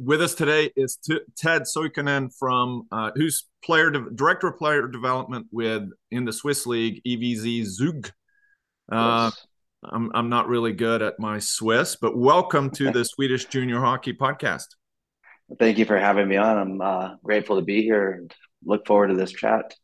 With us today is Ted Suihkonen from who's director of player development in the Swiss league EVZ Zug. Yes. I'm not really good at my Swiss, but welcome to the Swedish Junior Hockey Podcast. Thank you for having me on. I'm grateful to be here and look forward to this chat.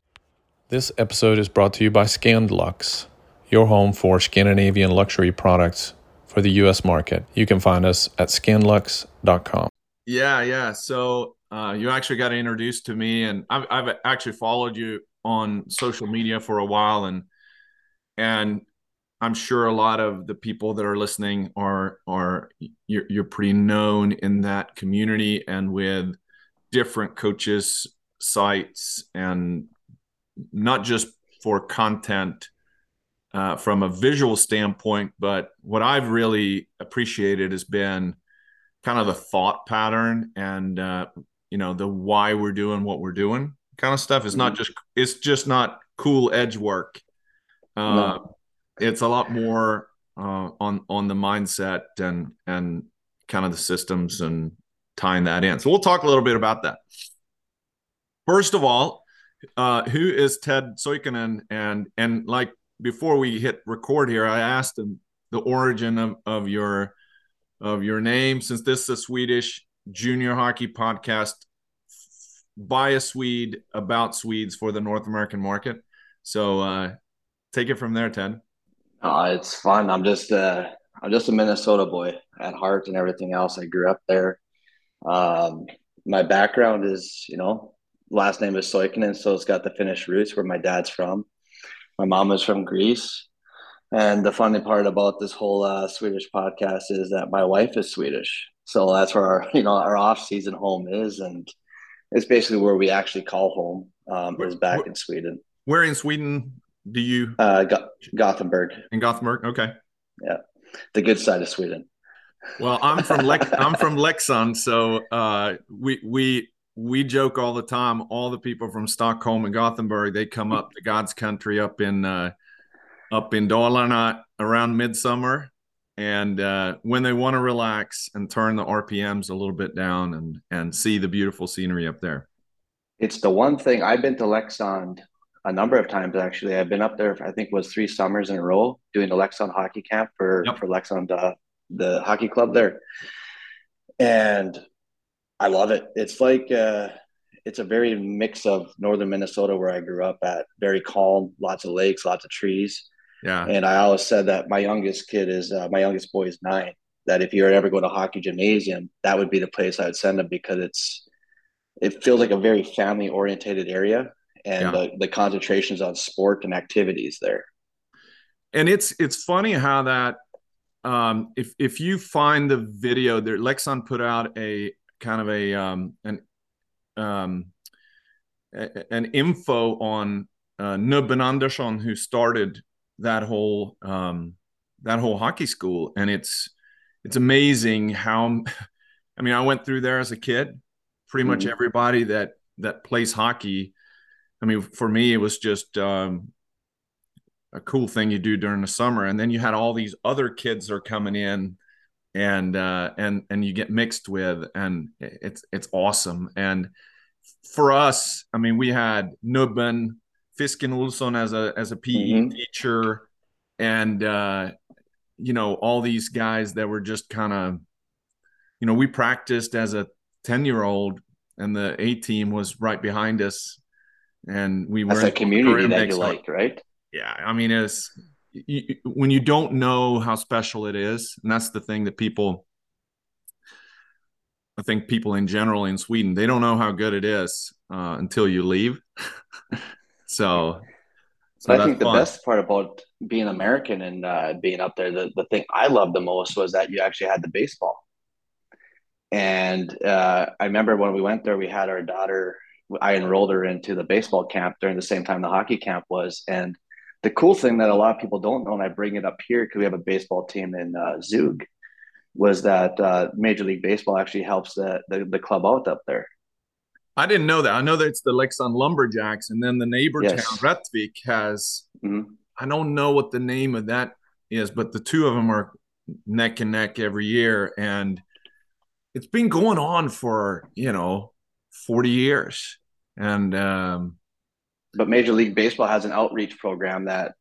This episode is brought to you by Scandlux, your home for Scandinavian luxury products for the U.S. market. You can find us at scandlux.com. Yeah. So you actually got introduced to me, and I've actually followed you on social media for a while, and I'm sure a lot of the people that are listening are you're pretty known in that community and with different coaches, sites, and not just for content from a visual standpoint, but what I've really appreciated has been kind of the thought pattern and the why we're doing what we're doing kind of stuff. It's not just not cool edge work. No. It's a lot more on the mindset and kind of the systems and tying that in. So we'll talk a little bit about that. First of all, who is Ted Suihkonen? And like before we hit record here, I asked him the origin of your name, since this is a Swedish Junior Hockey Podcast by a Swede about Swedes for the North American market. So take it from there, Ted. It's fun. I'm just a Minnesota boy at heart and everything else. I grew up there. My background is, last name is Suihkonen, so it's got the Finnish roots where my dad's from. My mom is from Greece. And the funny part about this whole Swedish podcast is that my wife is Swedish. So that's where our off-season home is. And it's basically where we actually call home, is back in Sweden. Where in Sweden do you? Gothenburg. In Gothenburg? Okay. Yeah. The good side of Sweden. Well, I'm from Lexan. So we joke all the time. All the people from Stockholm and Gothenburg, they come up to God's country up in Dalarna around midsummer, and when they want to relax and turn the RPMs a little bit down and see the beautiful scenery up there. It's the one thing. I've been to Leksand a number of times, actually. I've been up there, I think it was 3 summers in a row, doing the Leksand hockey camp for Leksand, the hockey club there. And I love it. It's like... it's a very mix of northern Minnesota where I grew up at, very calm, lots of lakes, lots of trees. Yeah. And I always said that my youngest boy is 9, that if you ever go to hockey gymnasium, that would be the place I would send him, because it feels like a very family oriented area, and the concentrations on sport and activities there. And it's funny how that, if you find the video there, Lexan put out a kind of an info on Nubben Anderson, who started that whole hockey school, and it's amazing how I went through there as a kid. Pretty much everybody that plays hockey, for me it was just a cool thing you do during the summer, and then you had all these other kids are coming in, and you get mixed with, and it's awesome. And for us, we had Nubben Fisken Olsson as a PE teacher, and all these guys that were just kind of, we practiced as a 10-year-old, and the A team was right behind us, and we were. That's a community that you liked, right? Yeah, it's. When you don't know how special it is, and that's the thing that I think people in general in Sweden, they don't know how good it is until you leave. so I think the best part about being American and being up there, the thing I loved the most was that you actually had the baseball. And I remember when we went there, we had our daughter, I enrolled her into the baseball camp during the same time the hockey camp was. And the cool thing that a lot of people don't know, and I bring it up here because we have a baseball team in Zug, was that Major League Baseball actually helps the club out up there. I didn't know that. I know that it's the Leksand Lumberjacks, and then the neighbor town, Rättvik, has I don't know what the name of that is, but the two of them are neck and neck every year. And it's been going on for, 40 years. And, but Major League Baseball has an outreach program that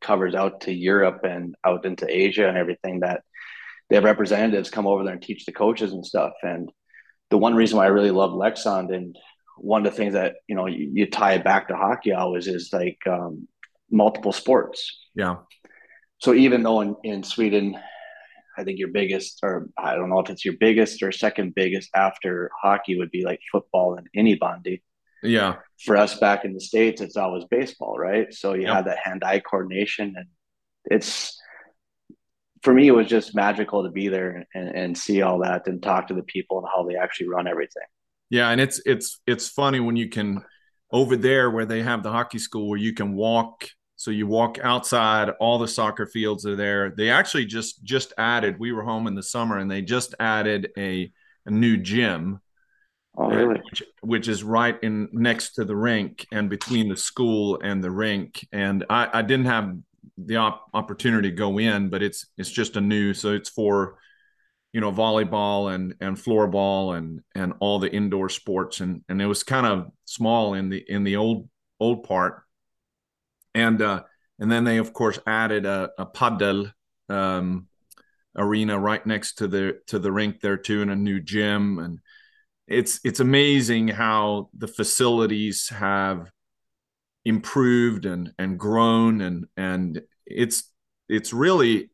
covers out to Europe and out into Asia and everything, that they have representatives come over there and teach the coaches and stuff. And the one reason why I really love Leksand, and one of the things that, you tie it back to hockey always, is like multiple sports. Yeah. So even though in Sweden, I think your biggest, or I don't know if it's your biggest or second biggest after hockey, would be like football and innebandy. Yeah. For us back in the States, it's always baseball, right? So you have that hand-eye coordination, and it's, for me, it was just magical to be there and see all that and talk to the people and how they actually run everything. Yeah. And it's funny when you can, over there where they have the hockey school, where you can walk. So you walk outside, all the soccer fields are there. They actually just added, we were home in the summer, and they just added a new gym. Oh, really? Which is right in next to the rink, and between the school and the rink. And I didn't have the opportunity to go in, but it's just a new, so it's for, volleyball and floorball and all the indoor sports. And it was kind of small in the old part. And then they, of course, added a paddle arena right next to the rink there too, and a new gym. And it's amazing how the facilities have improved and grown, and it's really,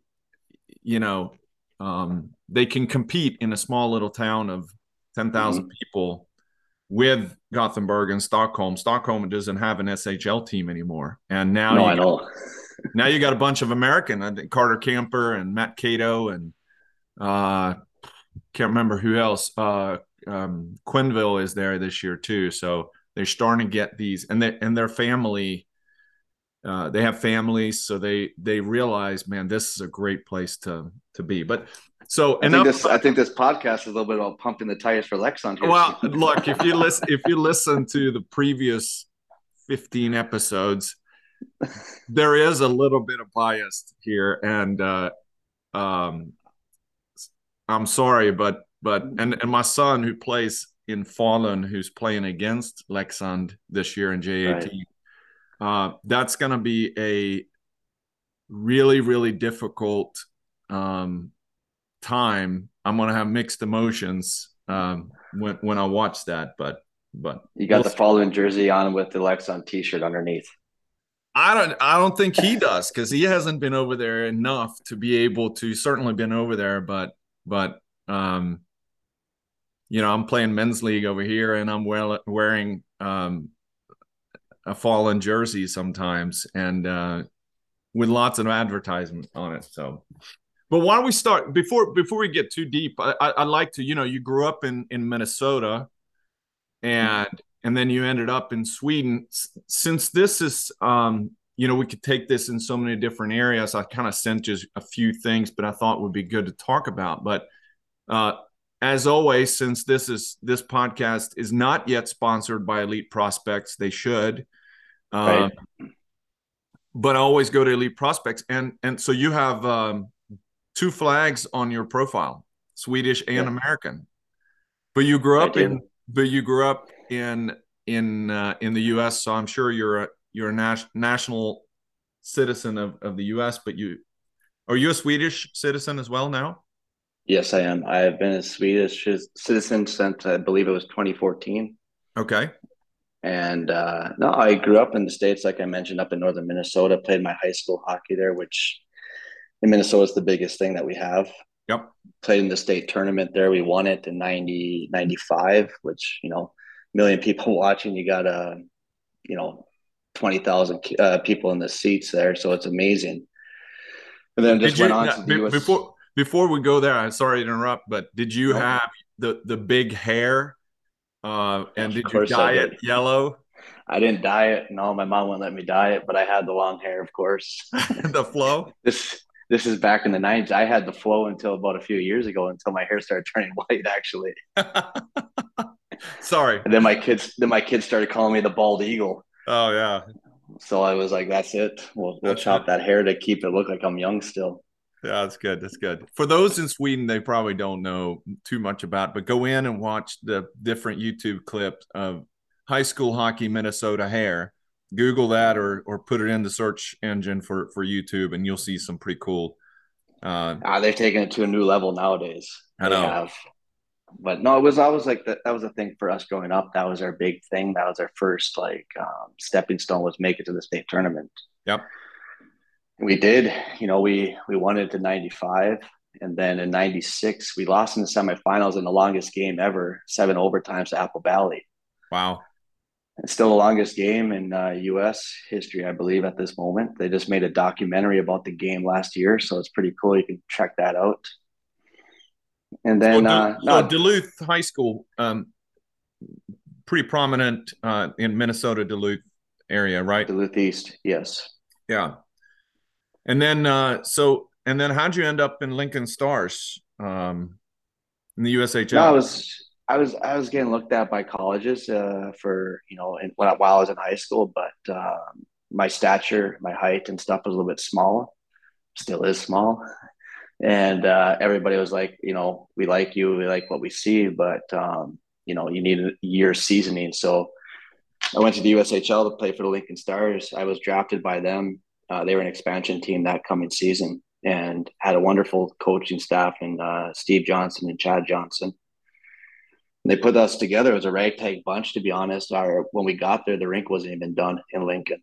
they can compete in a small little town of 10,000 people with Gothenburg and Stockholm. Stockholm doesn't have an SHL team anymore. And now, now you got a bunch of American, I think Carter Camper and Matt Cato, and can't remember who else. Quinville is there this year too. So they're starting to get these, and their family, they have families. So they realize, man, this is a great place to be. But so I think this podcast is a little bit about pumping the tires for Lexan. Well, look, if you listen to the previous 15 episodes, there is a little bit of bias here, and I'm sorry, but my son, who plays in Falun, who's playing against Lexan this year in J18, right. That's going to be a really, really difficult time. I'm going to have mixed emotions when I watch that, but you got the following jersey on with the Lexan t-shirt underneath. I don't think he does, because he hasn't been over there enough to be able to, certainly been over there, but I'm playing men's league over here, and I'm wearing a Falun jersey sometimes, and with lots of advertisement on it. So but why don't we start before we get too deep? I'd like to, you grew up in Minnesota, and then you ended up in Sweden. Since this is, we could take this in so many different areas. I kind of sent just a few things, but I thought would be good to talk about. But as always, since this podcast is not yet sponsored by Elite Prospects, they should. Right. But I always go to Elite Prospects, and so you have. Two flags on your profile, Swedish and American, but you grew up in the U.S. So I'm sure you're a national citizen of the U.S. But are you a Swedish citizen as well now? Yes, I am. I have been a Swedish citizen since I believe it was 2014. Okay. And no, I grew up in the States, like I mentioned, up in northern Minnesota. Played my high school hockey there, which. In Minnesota is the biggest thing that we have. Yep. Played in the state tournament there. We won it in 95, which, million people watching, you got, 20,000 people in the seats there. So it's amazing. And then before we go there, I'm sorry to interrupt, but did you have the big hair and did you dye it yellow? I didn't dye it. No, my mom wouldn't let me dye it, but I had the long hair, of course. The flow? This is back in the 90s. I had the flow until about a few years ago, until my hair started turning white, actually. Sorry. And then my kids started calling me the bald eagle. Oh, yeah. So I was like, that's it. We'll chop that hair to keep it look like I'm young still. Yeah, that's good. That's good. For those in Sweden, they probably don't know too much about, but go in and watch the different YouTube clips of high school hockey Minnesota hair. Google that, or put it in the search engine for YouTube, and you'll see some pretty cool. They've taken it to a new level nowadays. I know. They have. But no, it was always like that. That was a thing for us growing up. That was our big thing. That was our first stepping stone, was make it to the state tournament. Yep. We did, we won it to 95, and then in 96, we lost in the semifinals in the longest game ever, 7 overtimes to Apple Valley. Wow. It's still the longest game in U.S. history, I believe, at this moment. They just made a documentary about the game last year, so it's pretty cool. You can check that out. And then Duluth High School, pretty prominent in Minnesota, Duluth area, right? Duluth East, yes. Yeah. And then, how'd you end up in Lincoln Stars in the USHL? No, I was getting looked at by colleges while I was in high school, but my stature, my height, and stuff was a little bit small. Still is small, and everybody was like, we like you, we like what we see, but you need a year seasoning. So I went to the USHL to play for the Lincoln Stars. I was drafted by them. They were an expansion team that coming season and had a wonderful coaching staff and Steve Johnson and Chad Johnson. And they put us together as a ragtag bunch, to be honest. When we got there, the rink wasn't even done in Lincoln.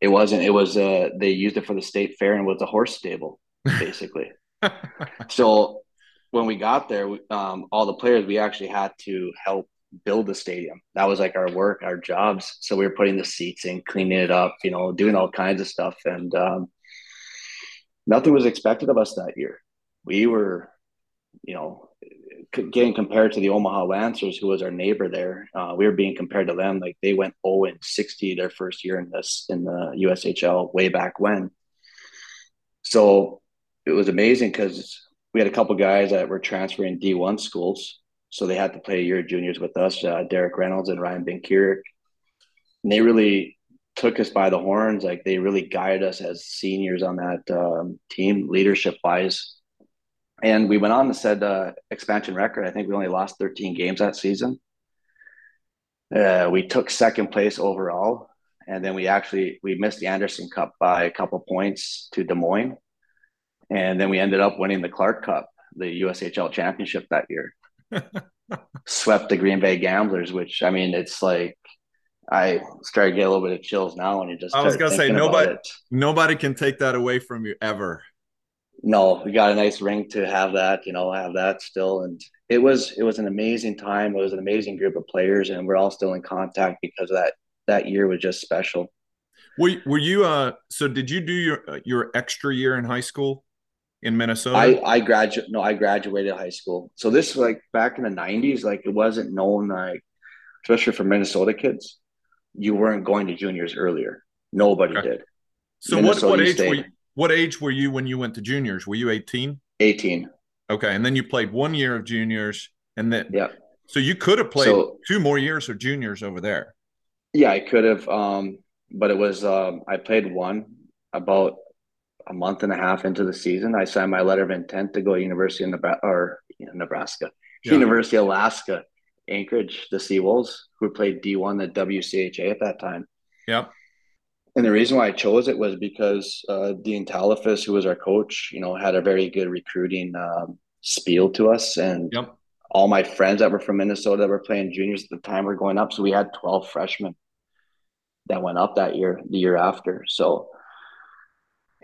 It wasn't. It was they used it for the state fair and was a horse stable, basically. So when we got there, all the players, we actually had to help build the stadium. That was like our work, our jobs. So we were putting the seats in, cleaning it up, doing all kinds of stuff. And nothing was expected of us that year. We were, getting compared to the Omaha Lancers, who was our neighbor there. We were being compared to them. Like, they went 0-60 their first year in the USHL way back when. So it was amazing because we had a couple guys that were transferring D1 schools. So they had to play a year of juniors with us, Derek Reynolds and Ryan Binkirk. And they really took us by the horns. Like, they really guided us as seniors on that team, leadership-wise. And we went on to set expansion record. I think we only lost 13 games that season. We took second place overall. And then we missed the Anderson Cup by a couple points to Des Moines. And then we ended up winning the Clark Cup, the USHL championship that year. Swept the Green Bay Gamblers, which, I mean, it's like, I started getting a little bit of chills now. And I was going to say, nobody can take that away from you ever. No, we got a nice ring to have that, have that still. And it was an amazing time. It was an amazing group of players, and we're all still in contact because that year was just special. Were you, so did you do your extra year in high school? In Minnesota? I graduated high school. So this, like, back in the 90s, like, it wasn't known, like, especially for Minnesota kids, you weren't going to juniors earlier. Nobody did. So what age were you when you went to juniors? Were you 18? 18. Okay. And then you played 1 year of juniors, and then so you could have played 2 more years of juniors over there. Yeah, I could have. But it was I played one about a month and a half into the season. I signed my letter of intent to go to University of Nebraska. Yeah. University of Alaska, Anchorage, the Seawolves, who played D1, the WCHA at that time. Yeah. And the reason why I chose it was because Dean Talifas, who was our coach, had a very good recruiting spiel to us. And all my friends that were from Minnesota that were playing juniors at the time were going up. So we had 12 freshmen that went up that year, the year after. So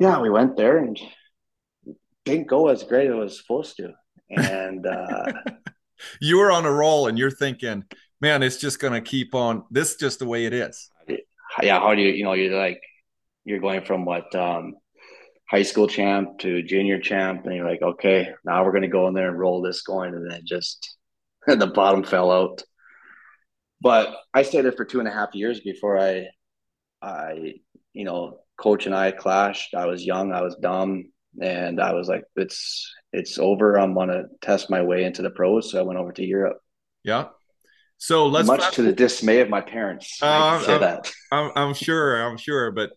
yeah, we went there and didn't go as great as it was supposed to. And you were on a roll, and you're thinking, man, it's just going to keep on. This is just the way it is. Yeah. How do you, you're going from high school champ to junior champ, and you're like, okay, now we're going to go in there and roll this going. And then just the bottom fell out. But I stayed there for 2.5 years before Coach and I clashed. I was young, I was dumb, and I was like, it's over. I'm going to test my way into the pros. So I went over to Europe. Yeah. So let's to the dismay of my parents. I'm sure. But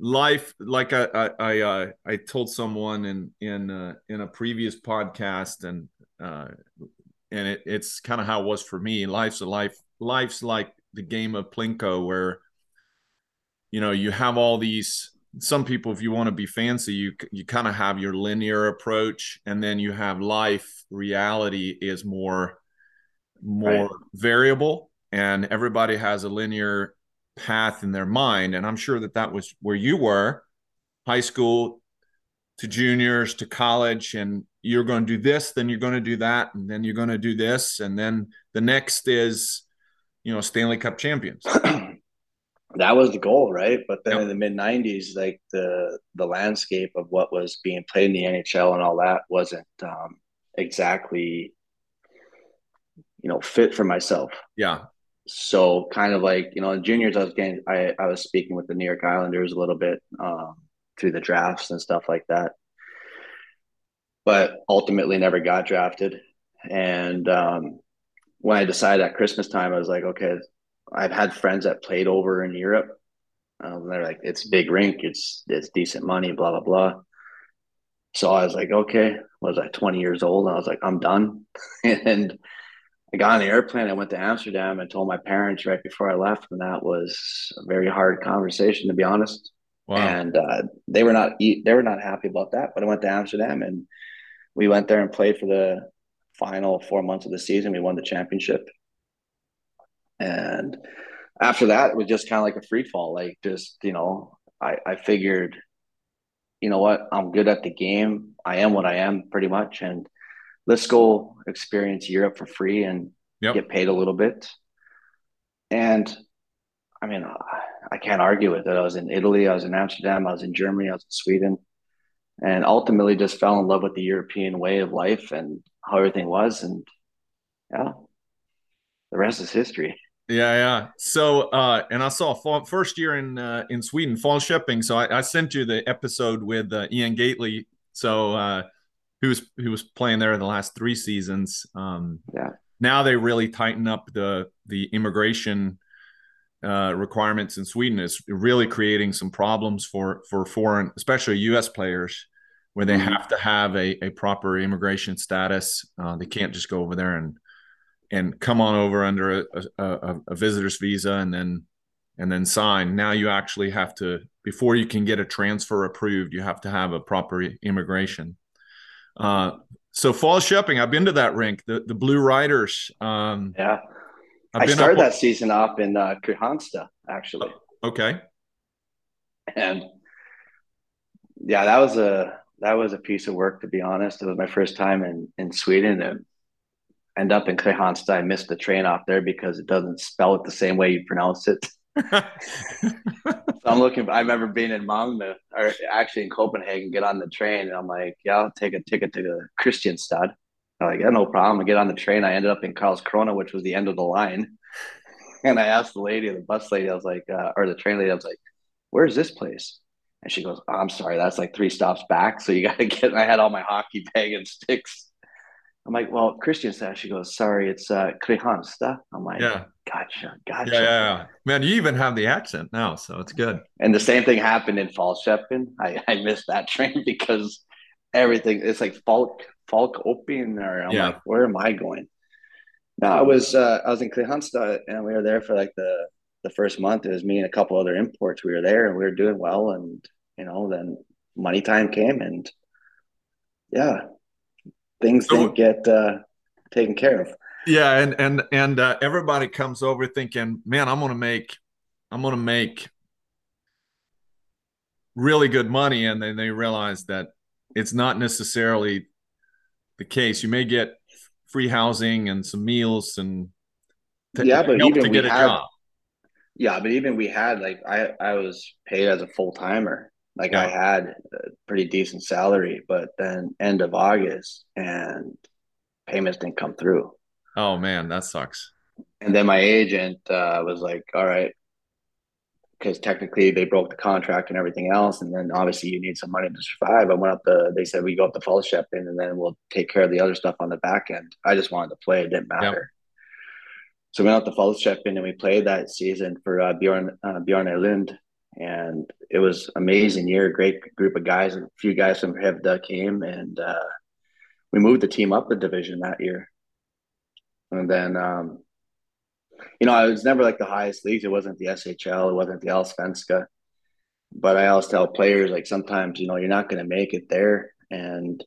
life, like I told someone in a previous podcast, and it's kind of how it was for me. Life's like the game of Plinko, where, you know, you have all these. Some people, if you want to be fancy, you kind of have your linear approach, and then you have life. Reality is more right. variable, and everybody has a linear path in their mind. And I'm sure that was where you were, high school to juniors to college, and you're going to do this, then you're going to do that, and then you're going to do this, and then the next is, you know, Stanley Cup champions. That was the goal, right? But then in the mid-90s, like the landscape of what was being played in the NHL and all that wasn't exactly, you know, fit for myself. Yeah. So kind of like, you know, in juniors, I was speaking with the New York Islanders a little bit through the drafts and stuff like that, but ultimately never got drafted. And when I decided at Christmas time, I was like, okay, I've had friends that played over in Europe. They're like, it's big rink. It's decent money, blah, blah, blah. So I was like, okay, was I 20 years old? And I was like, I'm done. And I got on the airplane. I went to Amsterdam and told my parents right before I left. And that was a very hard conversation, to be honest. Wow. And they were not happy about that, but I went to Amsterdam and we went there and played for the final 4 months of the season. We won the championship. And after that, it was just kind of like a free fall. Like, just, you know, I figured, you know what, I'm good at the game. I am what I am, pretty much. And let's go experience Europe for free and get paid a little bit. And I mean, I can't argue with it. I was in Italy, I was in Amsterdam, I was in Germany, I was in Sweden, and ultimately just fell in love with the European way of life and how everything was. And yeah, the rest is history. Yeah. So, and I saw first year in Sweden, Falu Shopping. So I sent you the episode with Ian Gately. So who was playing there in the last three seasons. Now they really tighten up the immigration requirements in Sweden. It's really creating some problems for foreign, especially U.S. players, where they have to have a proper immigration status. They can't just go over there and come on over under a visitor's visa and then sign. Now you actually have to, before you can get a transfer approved, you have to have a proper immigration. So Falu Shopping, I've been to that rink, the Blue Riders. I started that season off in Kristianstad, actually. Okay. And yeah, that was a piece of work, to be honest. It was my first time in Sweden, and end up in Kristianstad. I missed the train off there because it doesn't spell it the same way you pronounce it. So I remember being in Malmö, or actually in Copenhagen, get on the train, and I'm like, yeah, I'll take a ticket to Kristianstad. I'm like, yeah, no problem. I get on the train. I ended up in Karlskrona, which was the end of the line. And I asked the train lady, I was like, where's this place? And she goes, oh, I'm sorry, that's like 3 stops back. So you got to get, and I had all my hockey bag and sticks. I'm like, well, Kristianstad. She goes, sorry, it's Kristianstad. I'm like, gotcha. Yeah. Man, you even have the accent now, so it's good. And the same thing happened in Falköping. I missed that train because everything, it's like Falköping, or I'm like, where am I going? No, I was in Kristianstad, and we were there for like the first month. It was me and a couple other imports. We were there, and we were doing well, and, you know, then money time came, and yeah. Things don't get taken care of. Yeah, and everybody comes over thinking, man, I'm gonna make really good money, and then they realize that it's not necessarily the case. You may get free housing and some meals and help to get a job. Yeah, but even we had, like, I was paid as a full timer. Like, I had a pretty decent salary, but then end of August and payments didn't come through. Oh, man, that sucks. And then my agent was like, all right, because technically they broke the contract and everything else. And then obviously you need some money to survive. They said, we go up the Falu Shopping and then we'll take care of the other stuff on the back end. I just wanted to play. It didn't matter. Yep. So we went up the Falu Shopping and we played that season for Bjorn Lind. and it was an amazing year. Great group of guys, a few guys from Hevda came, and we moved the team up the division that year. And then, you know, I was never like the highest leagues. It wasn't the SHL. It wasn't the Allsvenska. But I always tell players, like, sometimes, you know, you're not going to make it there. And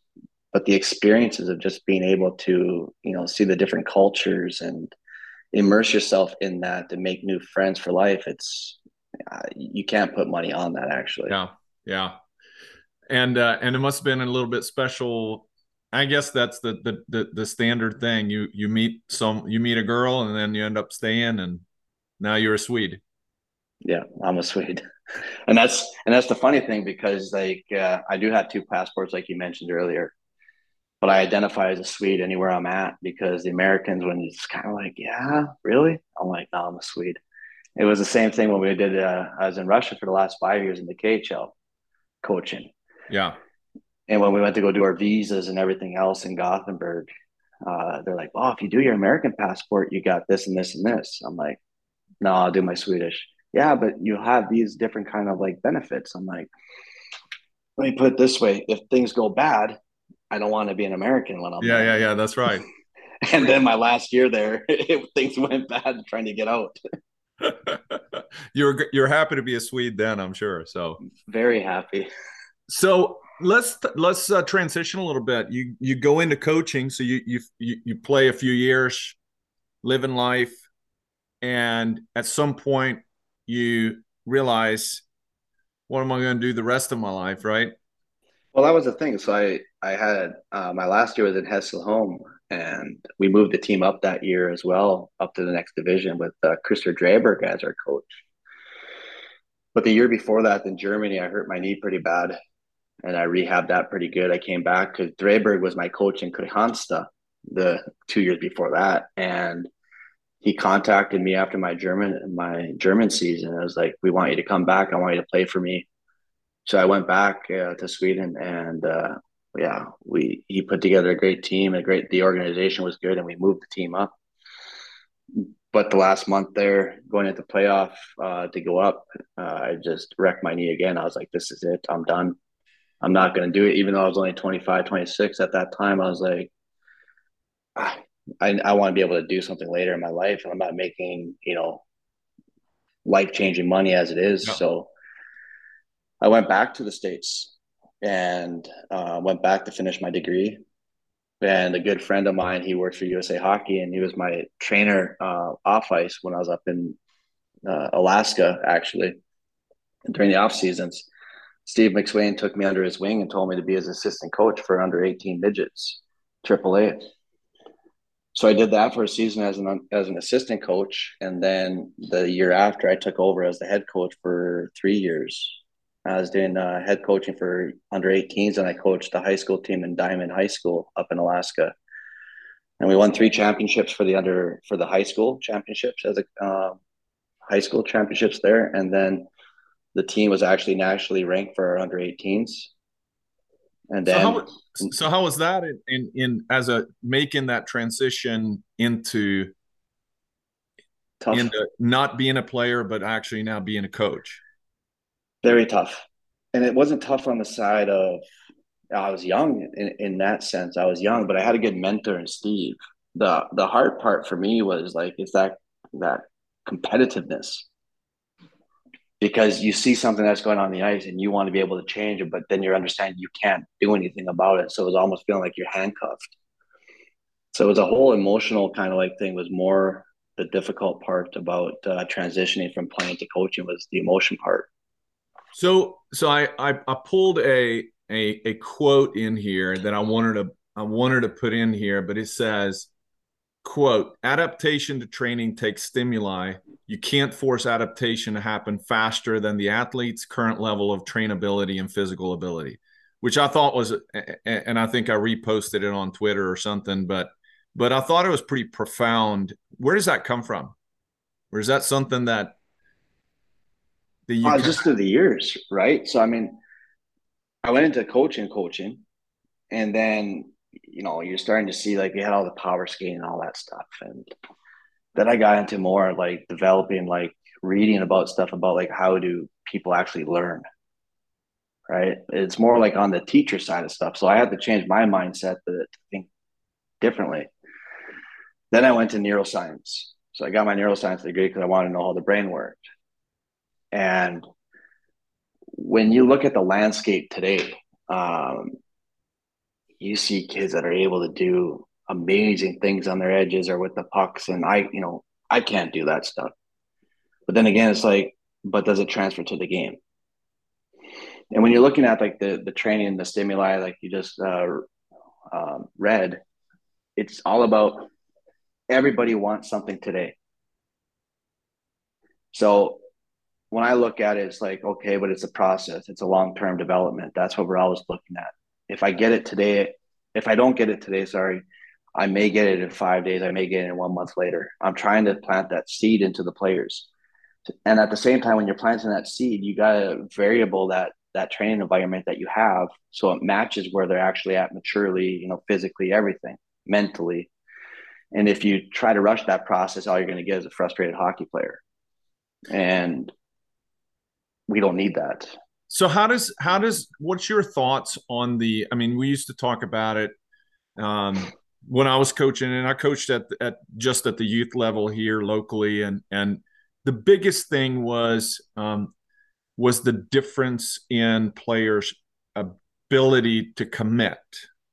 but the experiences of just being able to, you know, see the different cultures and immerse yourself in that and make new friends for life, it's you can't put money on that, actually. Yeah, yeah. And it must have been a little bit special. I guess that's the standard thing. You meet a girl and then you end up staying, and now you're a Swede. Yeah, I'm a Swede. And that's the funny thing, because like I do have two passports, like you mentioned earlier, but I identify as a Swede anywhere I'm at, because the Americans, when it's kind of like, yeah, really? I'm like, no, I'm a Swede. It was the same thing when we did, I was in Russia for the last 5 years in the KHL coaching. Yeah. And when we went to go do our visas and everything else in Gothenburg, they're like, oh, if you do your American passport, you got this and this and this. I'm like, no, I'll do my Swedish. Yeah, but you have these different kind of like benefits. I'm like, let me put it this way. If things go bad, I don't want to be an American when I'm there. Yeah. That's right. And then my last year there, things went bad trying to get out. You're happy to be a Swede then, I'm sure. So very happy. So let's transition a little bit. You go into coaching. So you play a few years, living life, and at some point you realize, what am I going to do the rest of my life, right? Well, that was the thing. So I had my last year was in Hässleholm, and we moved the team up that year as well, up to the next division with Christer Dreberg as our coach. But the year before that in Germany, I hurt my knee pretty bad, and I rehabbed that pretty good. I came back because Dreberg was my coach in Kristianstad the 2 years before that, and he contacted me after my German season. I was like, we want you to come back. I want you to play for me. So I went back to Sweden, and he put together a great team. The organization was good, and we moved the team up. But the last month there, going into playoff to go up, I just wrecked my knee again. I was like, this is it. I'm done. I'm not going to do it. Even though I was only 25, 26 at that time, I was like, I want to be able to do something later in my life, and I'm not making, you know, life-changing money as it is. No. So I went back to the States and went back to finish my degree. And a good friend of mine, he worked for USA Hockey, and he was my trainer off ice when I was up in Alaska, actually, during the off seasons. Steve McSwain took me under his wing and told me to be his assistant coach for under 18 midgets, AAA. So I did that for a season as an assistant coach, and then the year after, I took over as the head coach for 3 years. I was doing head coaching for under 18s, and I coached the high school team in Diamond High School up in Alaska, and we won 3 championships for the high school championships as a high school championships there, and then the team was actually nationally ranked for our under 18s. And then, so how was that in as a making that transition into not being a player, but actually now being a coach? Very tough. And it wasn't tough on the side of, I was young in that sense. I was young, but I had a good mentor in Steve. The hard part for me was like, it's that competitiveness. Because you see something that's going on the ice and you want to be able to change it, but then you understand you can't do anything about it. So it was almost feeling like you're handcuffed. So it was a whole emotional kind of like thing, was more the difficult part about transitioning from playing to coaching, was the emotion part. So I pulled a quote in here that I wanted to put in here, but it says, quote, adaptation to training takes stimuli. You can't force adaptation to happen faster than the athlete's current level of trainability and physical ability, which I thought was, and I think I reposted it on Twitter or something, but I thought it was pretty profound. Where does that come from? Or is that something that you just through the years, right? So, I mean, I went into coaching, and then, you know, you're starting to see, like, we had all the power skating and all that stuff. And then I got into more like developing like reading about stuff about like how do people actually learn, right? It's more like on the teacher side of stuff. So I had to change my mindset to think differently. Then I went to neuroscience. So I got my neuroscience degree because I wanted to know how the brain worked. And when you look at the landscape today, you see kids that are able to do amazing things on their edges or with the pucks. And I can't do that stuff. But then again, it's like, but does it transfer to the game? And when you're looking at like the training, the stimuli, like you just read, it's all about everybody wants something today. So when I look at it, it's like, okay, but it's a process. It's a long-term development. That's what we're always looking at. If I get it today, if I don't get it today, I may get it in 5 days. I may get it in 1 month later. I'm trying to plant that seed into the players. And at the same time, when you're planting that seed, you got to variable that training environment that you have, so it matches where they're actually at maturely, physically, everything, mentally. And if you try to rush that process, all you're going to get is a frustrated hockey player. And we don't need that. So how does what's your thoughts on the, we used to talk about it when I was coaching, and I coached at the youth level here locally. And the biggest thing was the difference in players' ability to commit,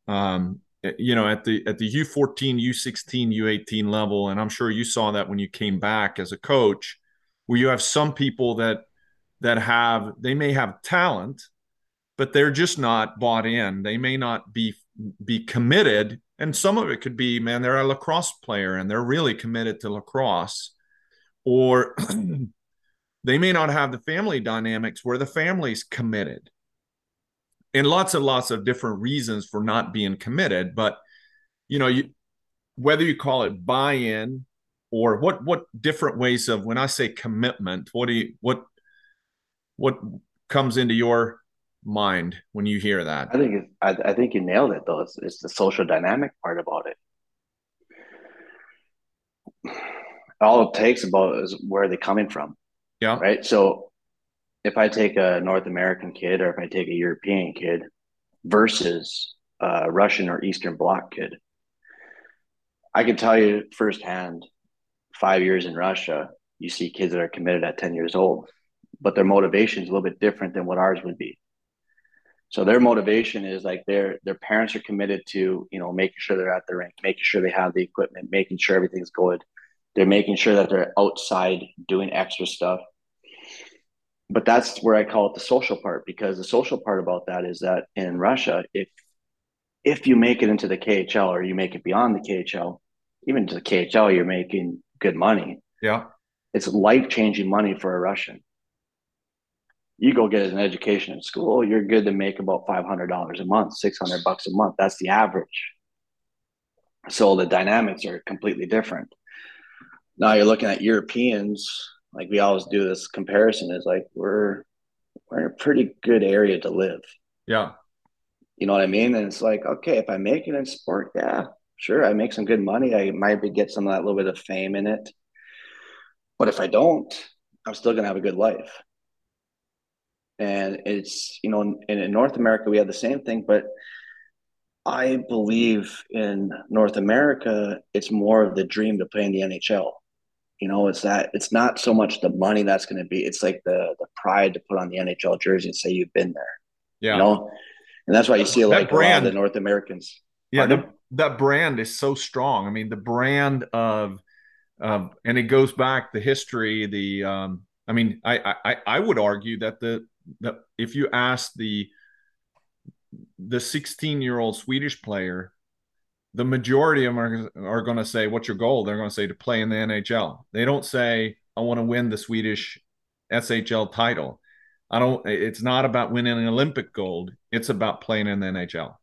at the U14, U16, U18 level. And I'm sure you saw that when you came back as a coach, where you have some people that may have talent, but they're just not bought in. They may not be committed. And some of it could be, man, they're a lacrosse player and they're really committed to lacrosse. Or they may not have the family dynamics where the family's committed. And lots of different reasons for not being committed. But, whether you call it buy-in or what different ways of, when I say commitment, what comes into your mind when you hear that? I think you nailed it, though. It's the social dynamic part about it. All it takes about is where they're coming from. Yeah. Right. So if I take a North American kid or if I take a European kid versus a Russian or Eastern Bloc kid, I can tell you firsthand, 5 years in Russia, you see kids that are committed at 10 years old, but their motivation is a little bit different than what ours would be. So their motivation is like their parents are committed to, making sure they're at the rink, making sure they have the equipment, making sure everything's good. They're making sure that they're outside doing extra stuff. But that's where I call it the social part, because the social part about that is that in Russia, if you make it into the KHL or you make it beyond the KHL, even to the KHL, you're making good money. Yeah. It's life-changing money for a Russian. You go get an education in school, you're good to make about $500 a month, $600 a month. That's the average. So the dynamics are completely different. Now you're looking at Europeans, like we always do this comparison, is like we're in a pretty good area to live. Yeah. You know what I mean? And it's like, okay, if I make it in sport, yeah, sure, I make some good money. I might get some of that little bit of fame in it. But if I don't, I'm still going to have a good life. And it's, in North America, we have the same thing, but I believe in North America, it's more of the dream to play in the NHL. It's that it's not so much the money that's going to be, it's like the pride to put on the NHL jersey and say you've been there. Yeah. And that's why you see like brand, a lot of the North Americans. Yeah, that brand is so strong. The brand of, and it goes back the history. I would argue that that if you ask the 16-year-old Swedish player, the majority of them are going to say, what's your goal? They're going to say to play in the NHL. They don't say, I want to win the Swedish SHL title. It's not about winning an Olympic gold. It's about playing in the NHL.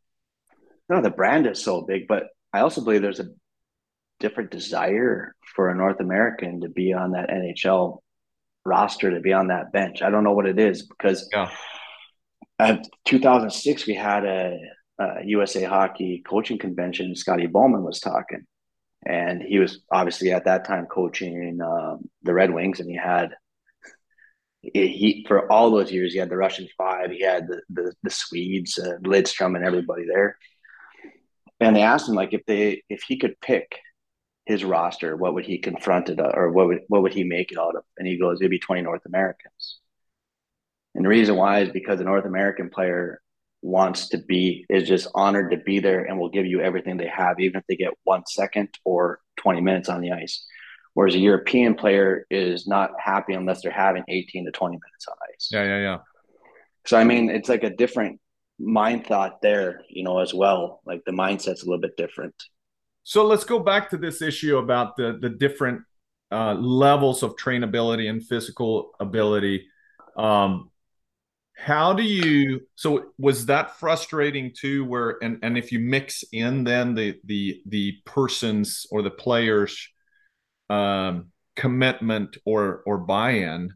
No, the brand is so big, but I also believe there's a different desire for a North American to be on that NHL roster, to be on that bench. I don't know what it is, because in 2006, we had a USA Hockey coaching convention. Scotty Bowman was talking, and he was obviously at that time coaching the Red Wings, and he had he for all those years, he had the Russian Five, he had the Swedes, Lidström, and everybody there. And they asked him, like, if he could pick his roster, what would he confront it, or what would he make it out of? And he goes, it'd be 20 North Americans. And the reason why is because a North American player is just honored to be there and will give you everything they have, even if they get 1 second or 20 minutes on the ice. Whereas a European player is not happy unless they're having 18 to 20 minutes on ice. Yeah. So, I mean, it's like a different mind thought there, you know, as well. Like the mindset's a little bit different. So let's go back to this issue about the different levels of trainability and physical ability. So was that frustrating too, where, and if you mix in then the person's or the player's commitment or buy-in,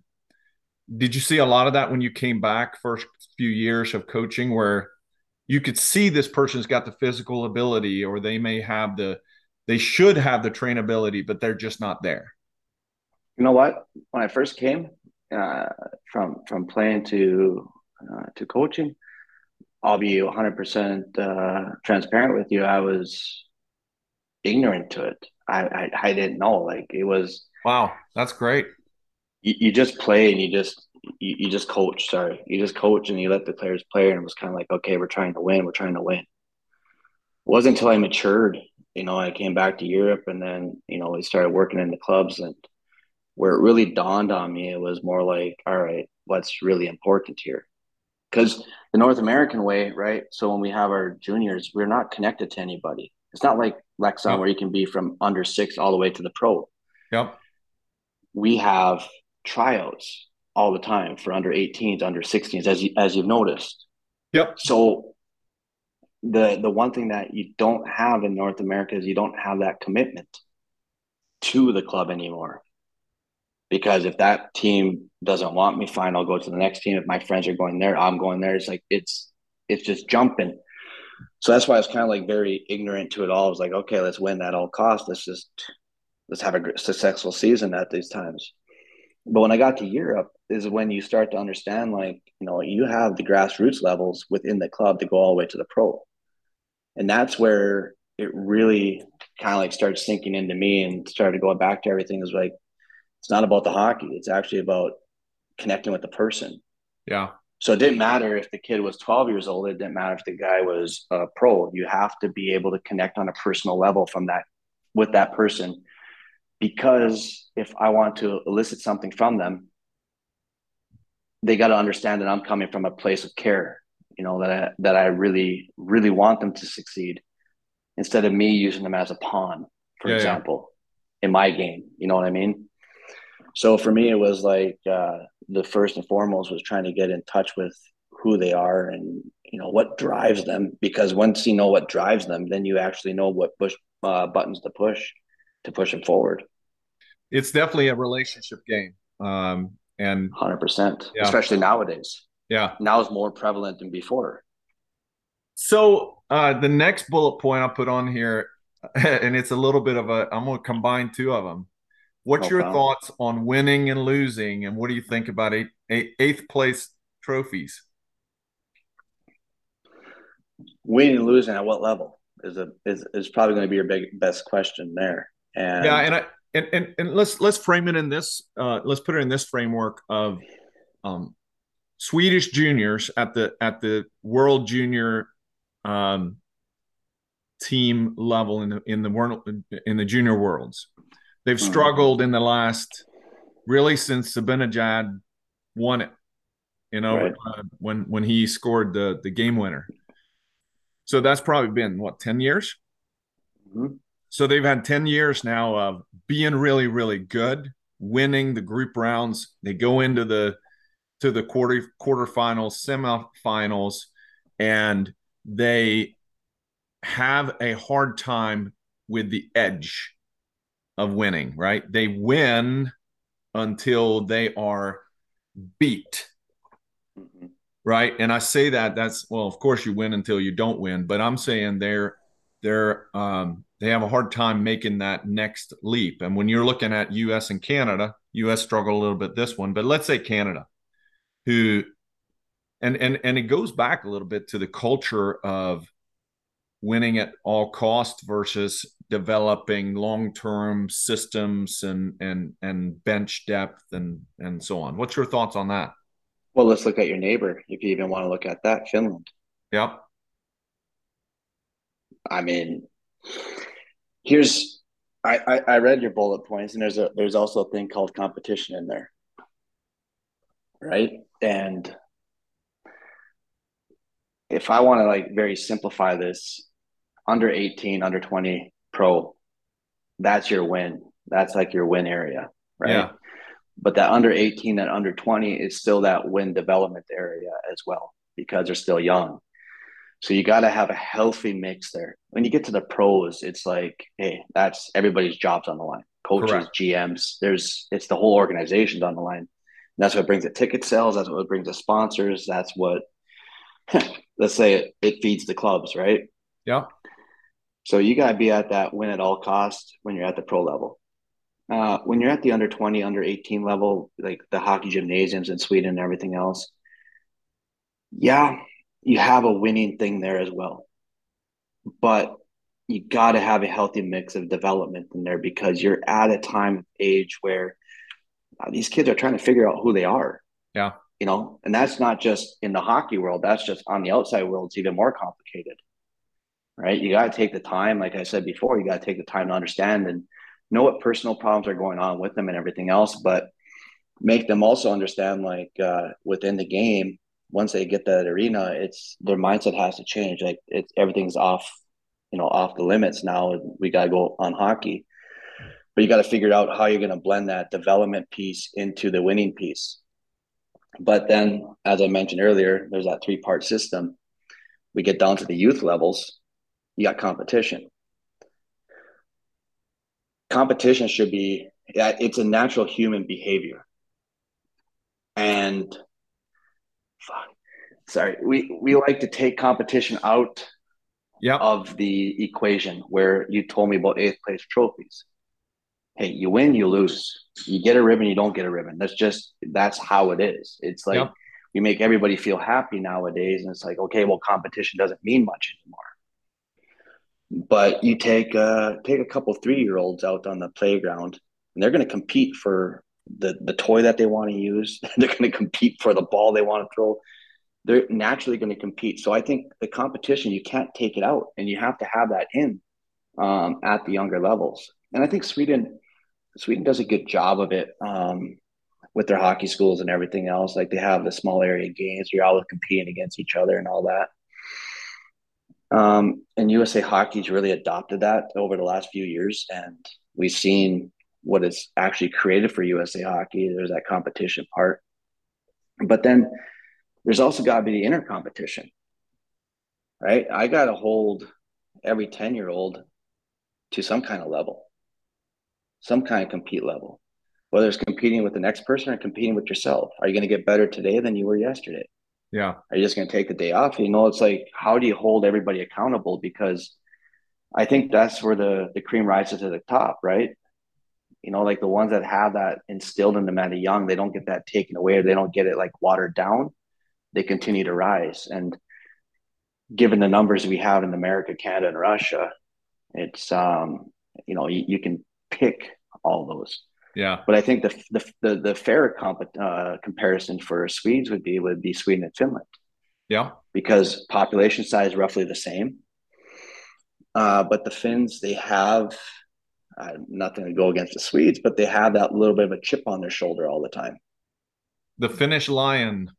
did you see a lot of that when you came back first few years of coaching, where you could see this person's got the physical ability, or they may have they should have the trainability, but they're just not there? You know what? When I first came, from playing to coaching, I'll be 100% transparent with you. I was ignorant to it. I didn't know. Like, it was, wow, that's great. You just play and you just coach. Sorry, you just coach and you let the players play. And it was kind of like, okay, we're trying to win. It wasn't until I matured, you know, I came back to Europe, and then, you know, we started working in the clubs, and where it really dawned on me, it was more like, all right, what's really important here? Because the North American way, right? So when we have our juniors, we're not connected to anybody. It's not like Lexan, where you can be from under 6 all the way to the pro. Yep. We have tryouts all the time for under 18s, under 16s, as you've noticed. Yep. So the one thing that you don't have in North America is you don't have that commitment to the club anymore. Because if that team doesn't want me, fine, I'll go to the next team. If my friends are going there, I'm going there. It's like, it's just jumping. So that's why I was kind of like very ignorant to it all. I was like, okay, let's win at all costs. Let's have a successful season at these times. But when I got to Europe is when you start to understand, like, you know, you have the grassroots levels within the club to go all the way to the pro. And that's where it really kind of like started sinking into me and started going back to everything. It was like, it's not about the hockey. It's actually about connecting with the person. Yeah. So it didn't matter if the kid was 12 years old. It didn't matter if the guy was a pro. You have to be able to connect on a personal level with that person. Because if I want to elicit something from them, they got to understand that I'm coming from a place of care, you know, that I really, really want them to succeed, instead of me using them as a pawn, for example. In my game. You know what I mean? So for me, it was like the first and foremost was trying to get in touch with who they are and, you know, what drives them. Because once you know what drives them, then you actually know what buttons to push them forward. It's definitely a relationship game. And 100%, yeah. Especially nowadays. Yeah. Now is more prevalent than before. So the next bullet point I'll put on here, and it's a little bit of I'm going to combine two of them. What's your thoughts on winning and losing, and what do you think about eighth place trophies? Winning and losing at what level is probably going to be your best question there. And yeah, and let's frame it in this. Let's put it in this framework of Swedish juniors at the World Junior team level in the junior worlds. They've struggled in the last, really since Sabinajad won it, you know, right. when he scored the game winner. So that's probably been, what, 10 years? Mm-hmm. So they've had 10 years now of being really, really good, winning the group rounds. They go into the quarterfinals, semifinals, and they have a hard time with the edge of winning, right? They win until they are beat, mm-hmm. right? And I say that's, well, of course you win until you don't win, but I'm saying they have a hard time making that next leap. And when you're looking at U.S. and Canada, U.S. struggle a little bit this one, but let's say Canada. who, and it goes back a little bit to the culture of winning at all cost versus developing long-term systems and bench depth and so on. What's your thoughts on that? Well, let's look at your neighbor, if you even want to look at that, Finland. Yep. I mean, I read your bullet points, and there's also a thing called competition in there, right? And if I want to very simplify this, under 18, under 20 pro, that's your win. That's your win area, right? Yeah. But that under 18 and under 20 is still that win development area as well, because they're still young. So you got to have a healthy mix there. When you get to the pros, it's hey, that's everybody's job's on the line. Coaches, correct. GMs, it's the whole organization's on the line. And that's what brings the ticket sales. That's what brings the sponsors. That's what, let's say it feeds the clubs, right? Yeah. So you got to be at that win at all costs when you're at the pro level. When you're at the under 20, under 18 level, the hockey gymnasiums in Sweden and everything else, yeah, you have a winning thing there as well. But you got to have a healthy mix of development in there, because you're at a time, age where these kids are trying to figure out who they are. Yeah. You know, and that's not just in the hockey world. That's just on the outside world. It's even more complicated, right? You got to take the time. Like I said before, you got to take the time to understand and know what personal problems are going on with them and everything else, but make them also understand within the game, once they get that arena, it's their mindset has to change. Everything's off, off the limits now. We got to go on hockey, but you got to figure out how you're going to blend that development piece into the winning piece. But then, as I mentioned earlier, there's that 3-part system. We get down to the youth levels. You got competition. Competition should be, it's a natural human behavior. And we like to take competition out of the equation, where you told me about 8th place trophies. Hey, you win, you lose. You get a ribbon, you don't get a ribbon. That's how it is. It's we make everybody feel happy nowadays, and it's okay, well, competition doesn't mean much anymore. But you take a couple 3-year-olds out on the playground, and they're going to compete for the toy that they want to use. They're going to compete for the ball they want to throw. They're naturally going to compete. So I think the competition, you can't take it out, and you have to have that in at the younger levels. And I think Sweden does a good job of it with their hockey schools and everything else. They have the small area games. You're always competing against each other and all that. And USA Hockey's really adopted that over the last few years, and we've seen what it's actually created for USA Hockey. There's that competition part, but then there's also got to be the inner competition, right? I got to hold every 10-year-old to some kind of level, some kind of compete level, whether it's competing with the next person or competing with yourself. Are you going to get better today than you were yesterday? Yeah. Are you just going to take the day off? How do you hold everybody accountable? Because I think that's where the cream rises to the top, right? The ones that have that instilled in them at a young, they don't get that taken away, or they don't get it watered down. They continue to rise. And given the numbers we have in America, Canada, and Russia, it's, you can pick all those. Yeah, but I think the fairer comparison for Swedes would be Sweden and Finland. Yeah, because population size roughly the same. But the Finns, they have nothing to go against the Swedes, but they have that little bit of a chip on their shoulder all the time. The Finnish lion,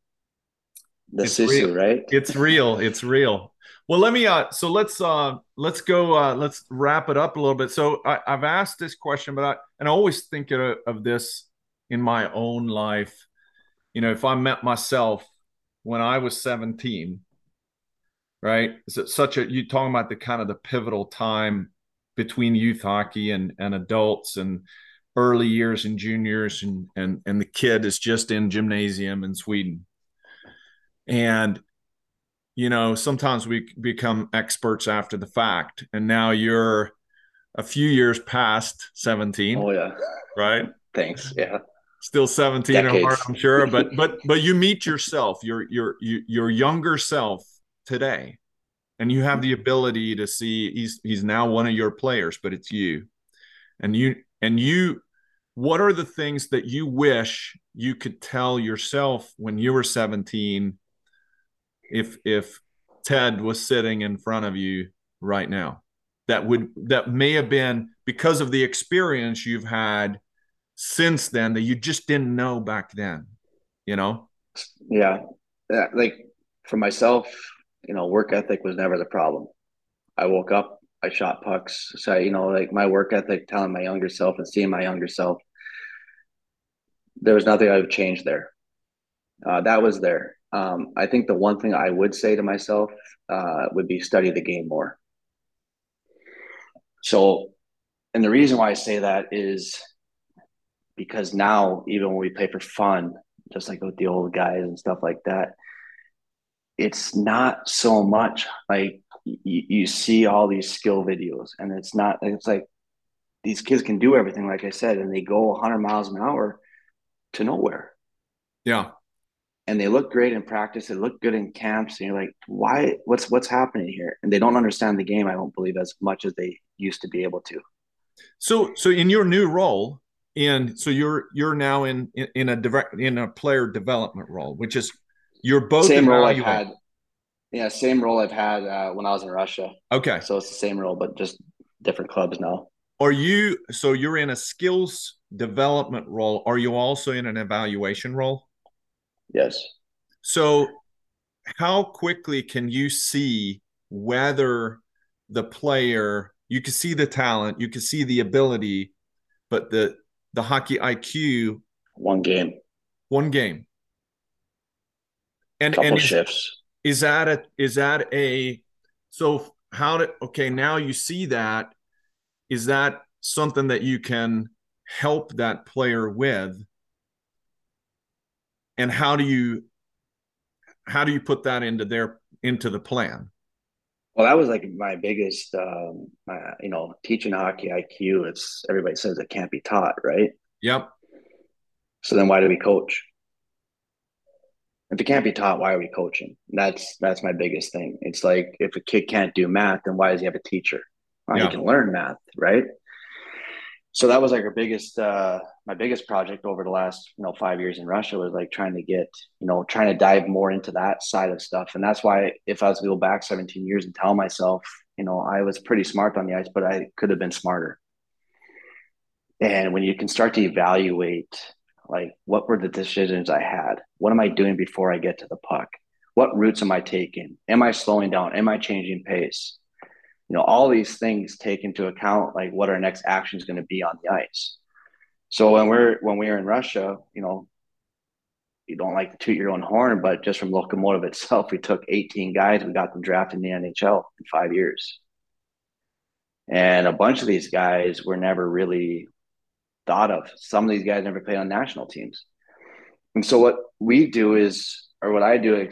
the sisu, right? It's real. It's real. Well, let me. So let's go. Let's wrap it up a little bit. So I've asked this question, but I always think of this in my own life. If I met myself when I was 17, right? You talking about the kind of the pivotal time between youth hockey and adults, and early years and juniors, and the kid is just in gymnasium in Sweden, and sometimes we become experts after the fact, and now you're a few years past 17. Oh yeah, right. Thanks. Yeah. still 17 at heart, I'm sure. But you meet yourself, your younger self today, and you have the ability to see he's now one of your players, but it's you. And you, what are the things that you wish you could tell yourself when you were 17 if Ted was sitting in front of you right now? That may have been because of the experience you've had since then that you just didn't know back then, you know? Yeah. Like for myself, you know, work ethic was never the problem. I woke up, I shot pucks. So, you know, like my work ethic, telling my younger self and seeing my younger self, there was nothing I would change there. That was there. I think the one thing I would say to myself would be study the game more. So, and the reason why I say that is because now, even when we play for fun, just like with the old guys and stuff like that, it's not so much like you see all these skill videos, and it's like these kids can do everything, like I said, and they go 100 miles an hour to nowhere. Yeah. And they look great in practice. They look good in camps. And you're like, why? What's happening here? And they don't understand the game, I don't believe, as much as they used to be able to. So in your new role, and so you're now in a player development role, which is you're both same role I've had. Yeah, same role I've had when I was in Russia. Okay, so it's the same role, but just different clubs now. So you're in a skills development role. Are you also in an evaluation role? Yes. So how quickly can you see whether the player, you can see the talent, you can see the ability, but the hockey IQ? One game. And couple shifts. Now you see that. Is that something that you can help that player with? And how do you put that into the plan? Well, that was like my biggest, teaching hockey IQ. It's everybody says it can't be taught, right? Yep. So then why do we coach? If it can't be taught, why are we coaching? That's my biggest thing. It's like if a kid can't do math, then why does he have a teacher? Well, yeah. He can learn math, right? So that was like my biggest project over the last 5 years in Russia was like trying to dive more into that side of stuff. And that's why if I was to go back 17 years and tell myself, I was pretty smart on the ice, but I could have been smarter. And when you can start to evaluate, like, what were the decisions I had? What am I doing before I get to the puck? What routes am I taking? Am I slowing down? Am I changing pace? All these things take into account, like what our next action is going to be on the ice. So when we're in Russia, you don't like to toot your own horn, but just from Lokomotiv itself, we took 18 guys and got them drafted in the NHL in 5 years. And a bunch of these guys were never really thought of. Some of these guys never played on national teams. And so what we do is, or what I do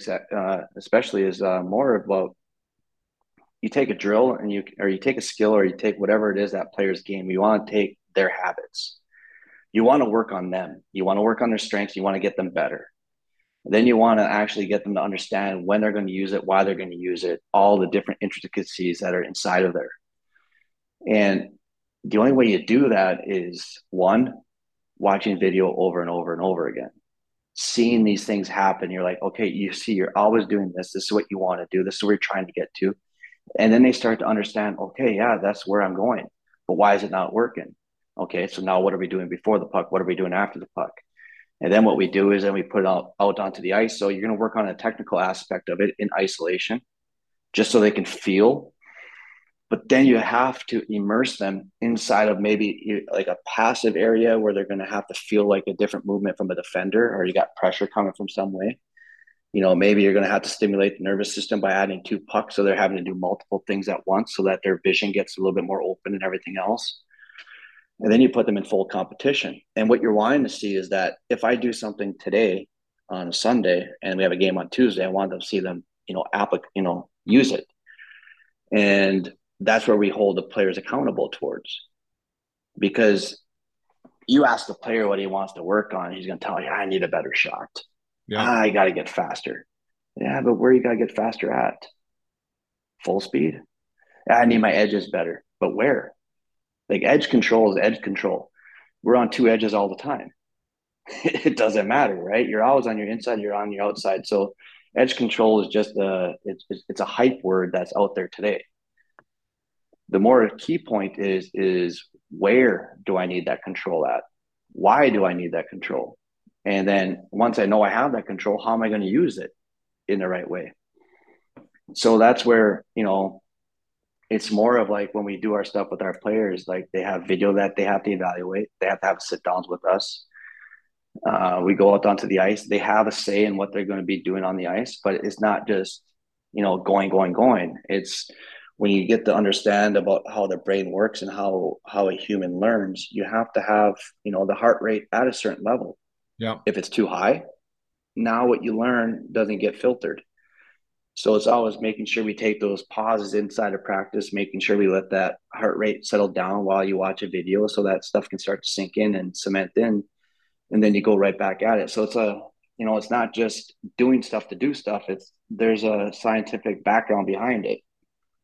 especially is more about, you take a drill and you take a skill, or you take whatever it is that player's game. You want to take their habits. You want to work on them. You want to work on their strengths. You want to get them better. And then you want to actually get them to understand when they're going to use it, why they're going to use it, all the different intricacies that are inside of there. And the only way you do that is, one, watching video over and over and over again, seeing these things happen. You're like, okay, you see, you're always doing this. This is what you want to do. This is where you're trying to get to. And then they start to understand, okay, yeah, that's where I'm going, but why is it not working? Okay, so now what are we doing before the puck? What are we doing after the puck? And then what we do is then we put it out onto the ice. So you're going to work on a technical aspect of it in isolation, just so they can feel. But then you have to immerse them inside of maybe like a passive area where they're going to have to feel like a different movement from a defender, or you got pressure coming from some way. Maybe you're going to have to stimulate the nervous system by adding 2 pucks. So they're having to do multiple things at once so that their vision gets a little bit more open and everything else. And then you put them in full competition. And what you're wanting to see is that if I do something today on a Sunday and we have a game on Tuesday, I want them to see them, use it. And that's where we hold the players accountable towards, because you ask the player what he wants to work on, he's going to tell you, I need a better shot. Yeah. I got to get faster. Yeah, but where you got to get faster at? Full speed? I need my edges better. But where? Like, edge control is edge control. We're on two edges all the time. It doesn't matter, right? You're always on your inside, you're on your outside. So edge control is just it's a hype word that's out there today. The more key point is where do I need that control at? Why do I need that control? And then once I know I have that control, how am I going to use it in the right way? So that's where, you know, it's more of like when we do our stuff with our players, like they have video that they have to evaluate. They have to have sit downs with us. We go out onto the ice. They have a say in what they're going to be doing on the ice, but it's not just, you know, going. It's when you get to understand about how the brain works and how a human learns, you have to have, you know, the heart rate at a certain level. Yeah. If it's too high, now what you learn doesn't get filtered. So it's always making sure we take those pauses inside of practice, making sure we let that heart rate settle down while you watch a video so that stuff can start to sink in and cement in, and then you go right back at it. So it's a, you know, it's not just doing stuff to do stuff. There's a scientific background behind it.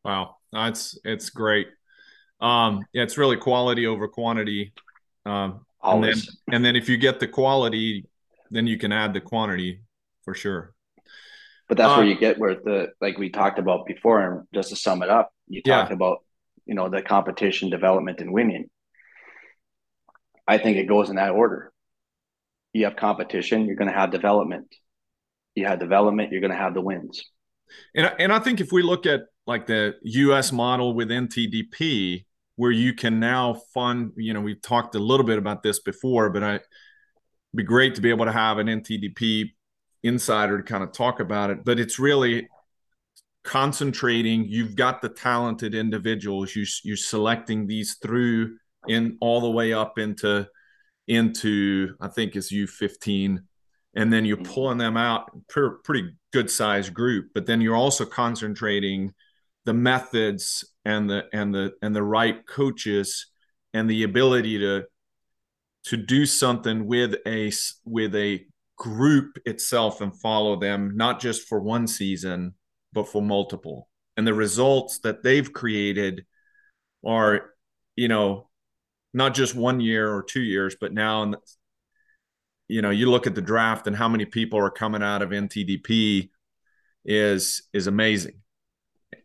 Wow. It's great. Yeah, it's really quality over quantity. Always. And then if you get the quality, then you can add the quantity for sure. But that's where you get where like we talked about before, and just to sum it up, you talked about, you know, the competition, development, and winning. I think it goes in that order. You have competition, you're going to have development. You have development, you're going to have the wins. And I think if we look at like the U.S. model with NTDP, where you can now fund, you know, we've talked a little bit about this before, but it'd be great to be able to have an NTDP insider to kind of talk about it, but it's really concentrating. You've got the talented individuals. You're selecting these through in all the way up into I think it's U15, and then you're pulling them out, pretty good sized group. But then you're also concentrating the methods and the right coaches and the ability to do something with a group itself and follow them, not just for one season, but for multiple. And the results that they've created are, you know, not just 1 year or 2 years, but now, you know, you look at the draft and how many people are coming out of NTDP is amazing.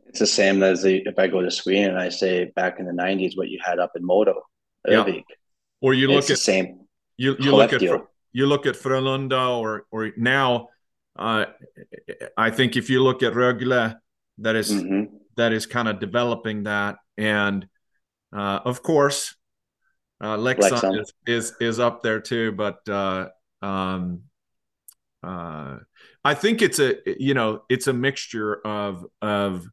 It's the same as if I go to Sweden and I say back in the 90s, what you had up in Modo. Rättvik. Or you look at the same. You look at You look at Frölunda or now, I think if you look at Rögle, that is kind of developing that, and of course, Lexan is up there too. But I think it's a mixture of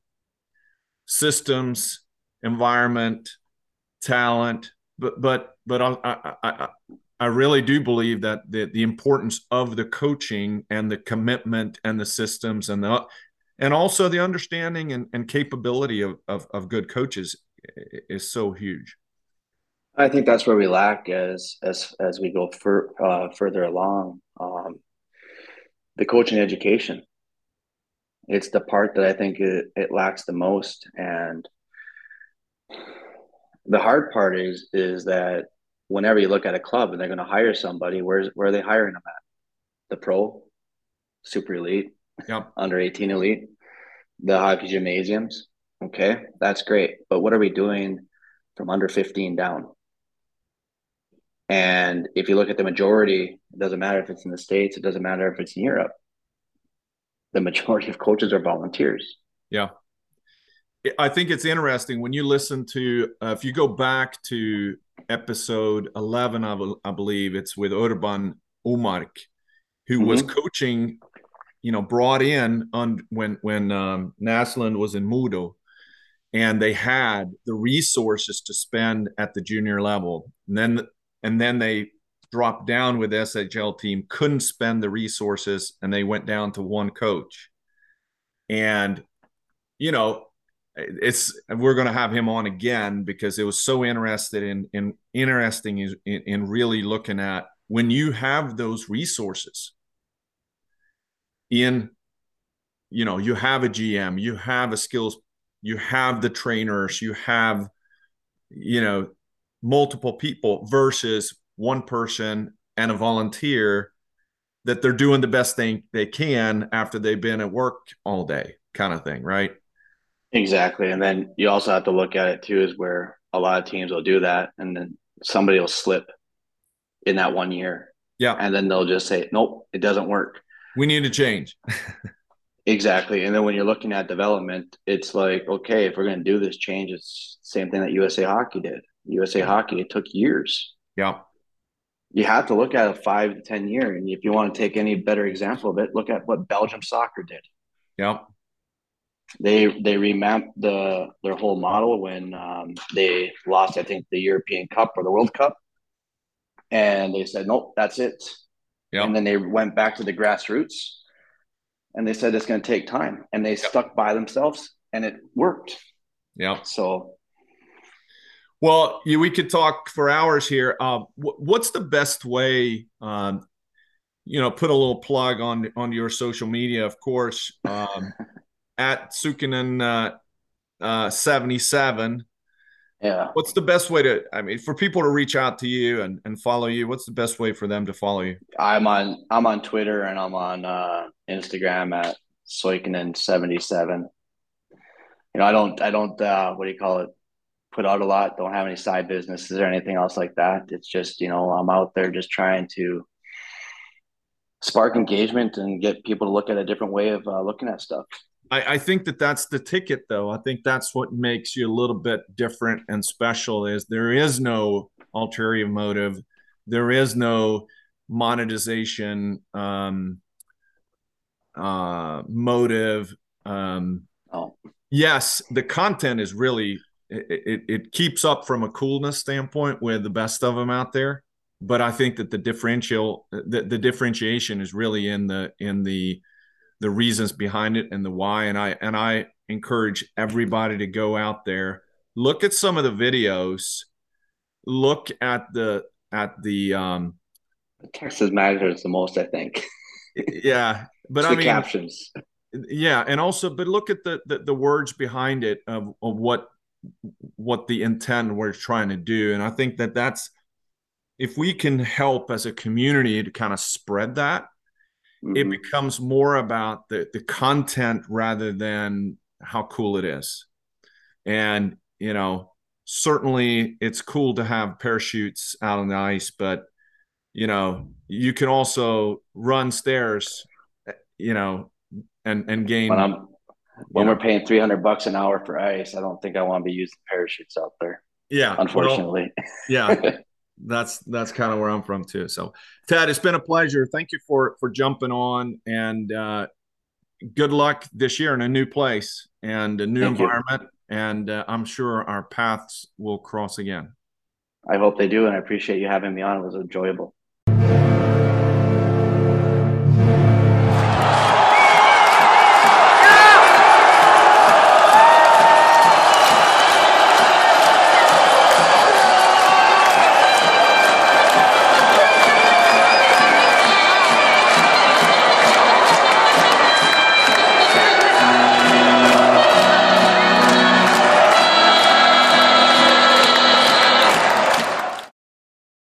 systems, environment, talent, but I really do believe that the importance of the coaching and the commitment and the systems and also the understanding and capability of good coaches is so huge. I think that's where we lack as we go further along. The coaching education, it's the part that I think it lacks the most, and the hard part is that whenever you look at a club and they're going to hire somebody, where are they hiring them at? The pro, super elite, under 18 elite, the hockey gymnasiums. Okay, that's great. But what are we doing from under 15 down? And if you look at the majority, it doesn't matter if it's in the States, it doesn't matter if it's in Europe. The majority of coaches are volunteers. Yeah. I think it's interesting when you listen to, if you go back to episode 11, I believe it's with Urban Umark, who was coaching, you know, brought in when Naslund was in Modo, and they had the resources to spend at the junior level. And then they dropped down with the SHL team, couldn't spend the resources, and they went down to one coach. And, you know, we're going to have him on again, because it was so interesting in really looking at when you have those resources in, you know, you have a GM, you have a skills, you have the trainers, you have, you know, multiple people versus one person and a volunteer, that they're doing the best thing they can after they've been at work all day, kind of thing, right? Exactly. And then you also have to look at it too, is where a lot of teams will do that, and then somebody will slip in that 1 year. Yeah. And then they'll just say, nope, it doesn't work. We need to change. Exactly. And then when you're looking at development, it's like, okay, if we're going to do this change, it's the same thing that USA Hockey did. USA Hockey, it took years. Yeah. You have to look at a 5 to 10 year. And if you want to take any better example of it, look at what Belgium soccer did. Yeah. They revamped their whole model when they lost, I think, the European Cup or the World Cup. And they said, nope, that's it. Yep. And then they went back to the grassroots, and they said, it's going to take time. And they stuck by themselves, and it worked. Yeah. So. Well, we could talk for hours here. What's the best way, put a little plug on your social media, of course, at Suihkonen 77. Yeah. What's the best way for people to reach out to you and follow you? What's the best way for them to follow you? I'm on Twitter, and I'm on Instagram at Suihkonen77. You know, I don't put out a lot. Don't have any side businesses or anything else like that. It's just, you know, I'm out there just trying to spark engagement and get people to look at a different way of looking at stuff. I think that's the ticket, though. I think that's what makes you a little bit different and special, is there is no ulterior motive. There is no monetization motive. Yes, the content is really – it keeps up from a coolness standpoint with the best of them out there. But I think that the differentiation is really in the reasons behind it and the why. And I encourage everybody to go out there, look at some of the videos, look at the Texas matters the most, I think. Yeah. But I mean, captions. Yeah. And also, but look at the words behind it of what the intent we're trying to do. And I think that's, if we can help as a community to kind of spread that, it becomes more about the content rather than how cool it is. And, you know, certainly it's cool to have parachutes out on the ice, but, you know, you can also run stairs, you know, and gain. When we're paying $300 an hour for ice, I don't think I want to be using parachutes out there. Yeah. Unfortunately. Well, yeah. That's kind of where I'm from too. So, Ted, it's been a pleasure. Thank you for jumping on, and good luck this year in a new place and a new environment. And I'm sure our paths will cross again. I hope they do, and I appreciate you having me on. It was enjoyable.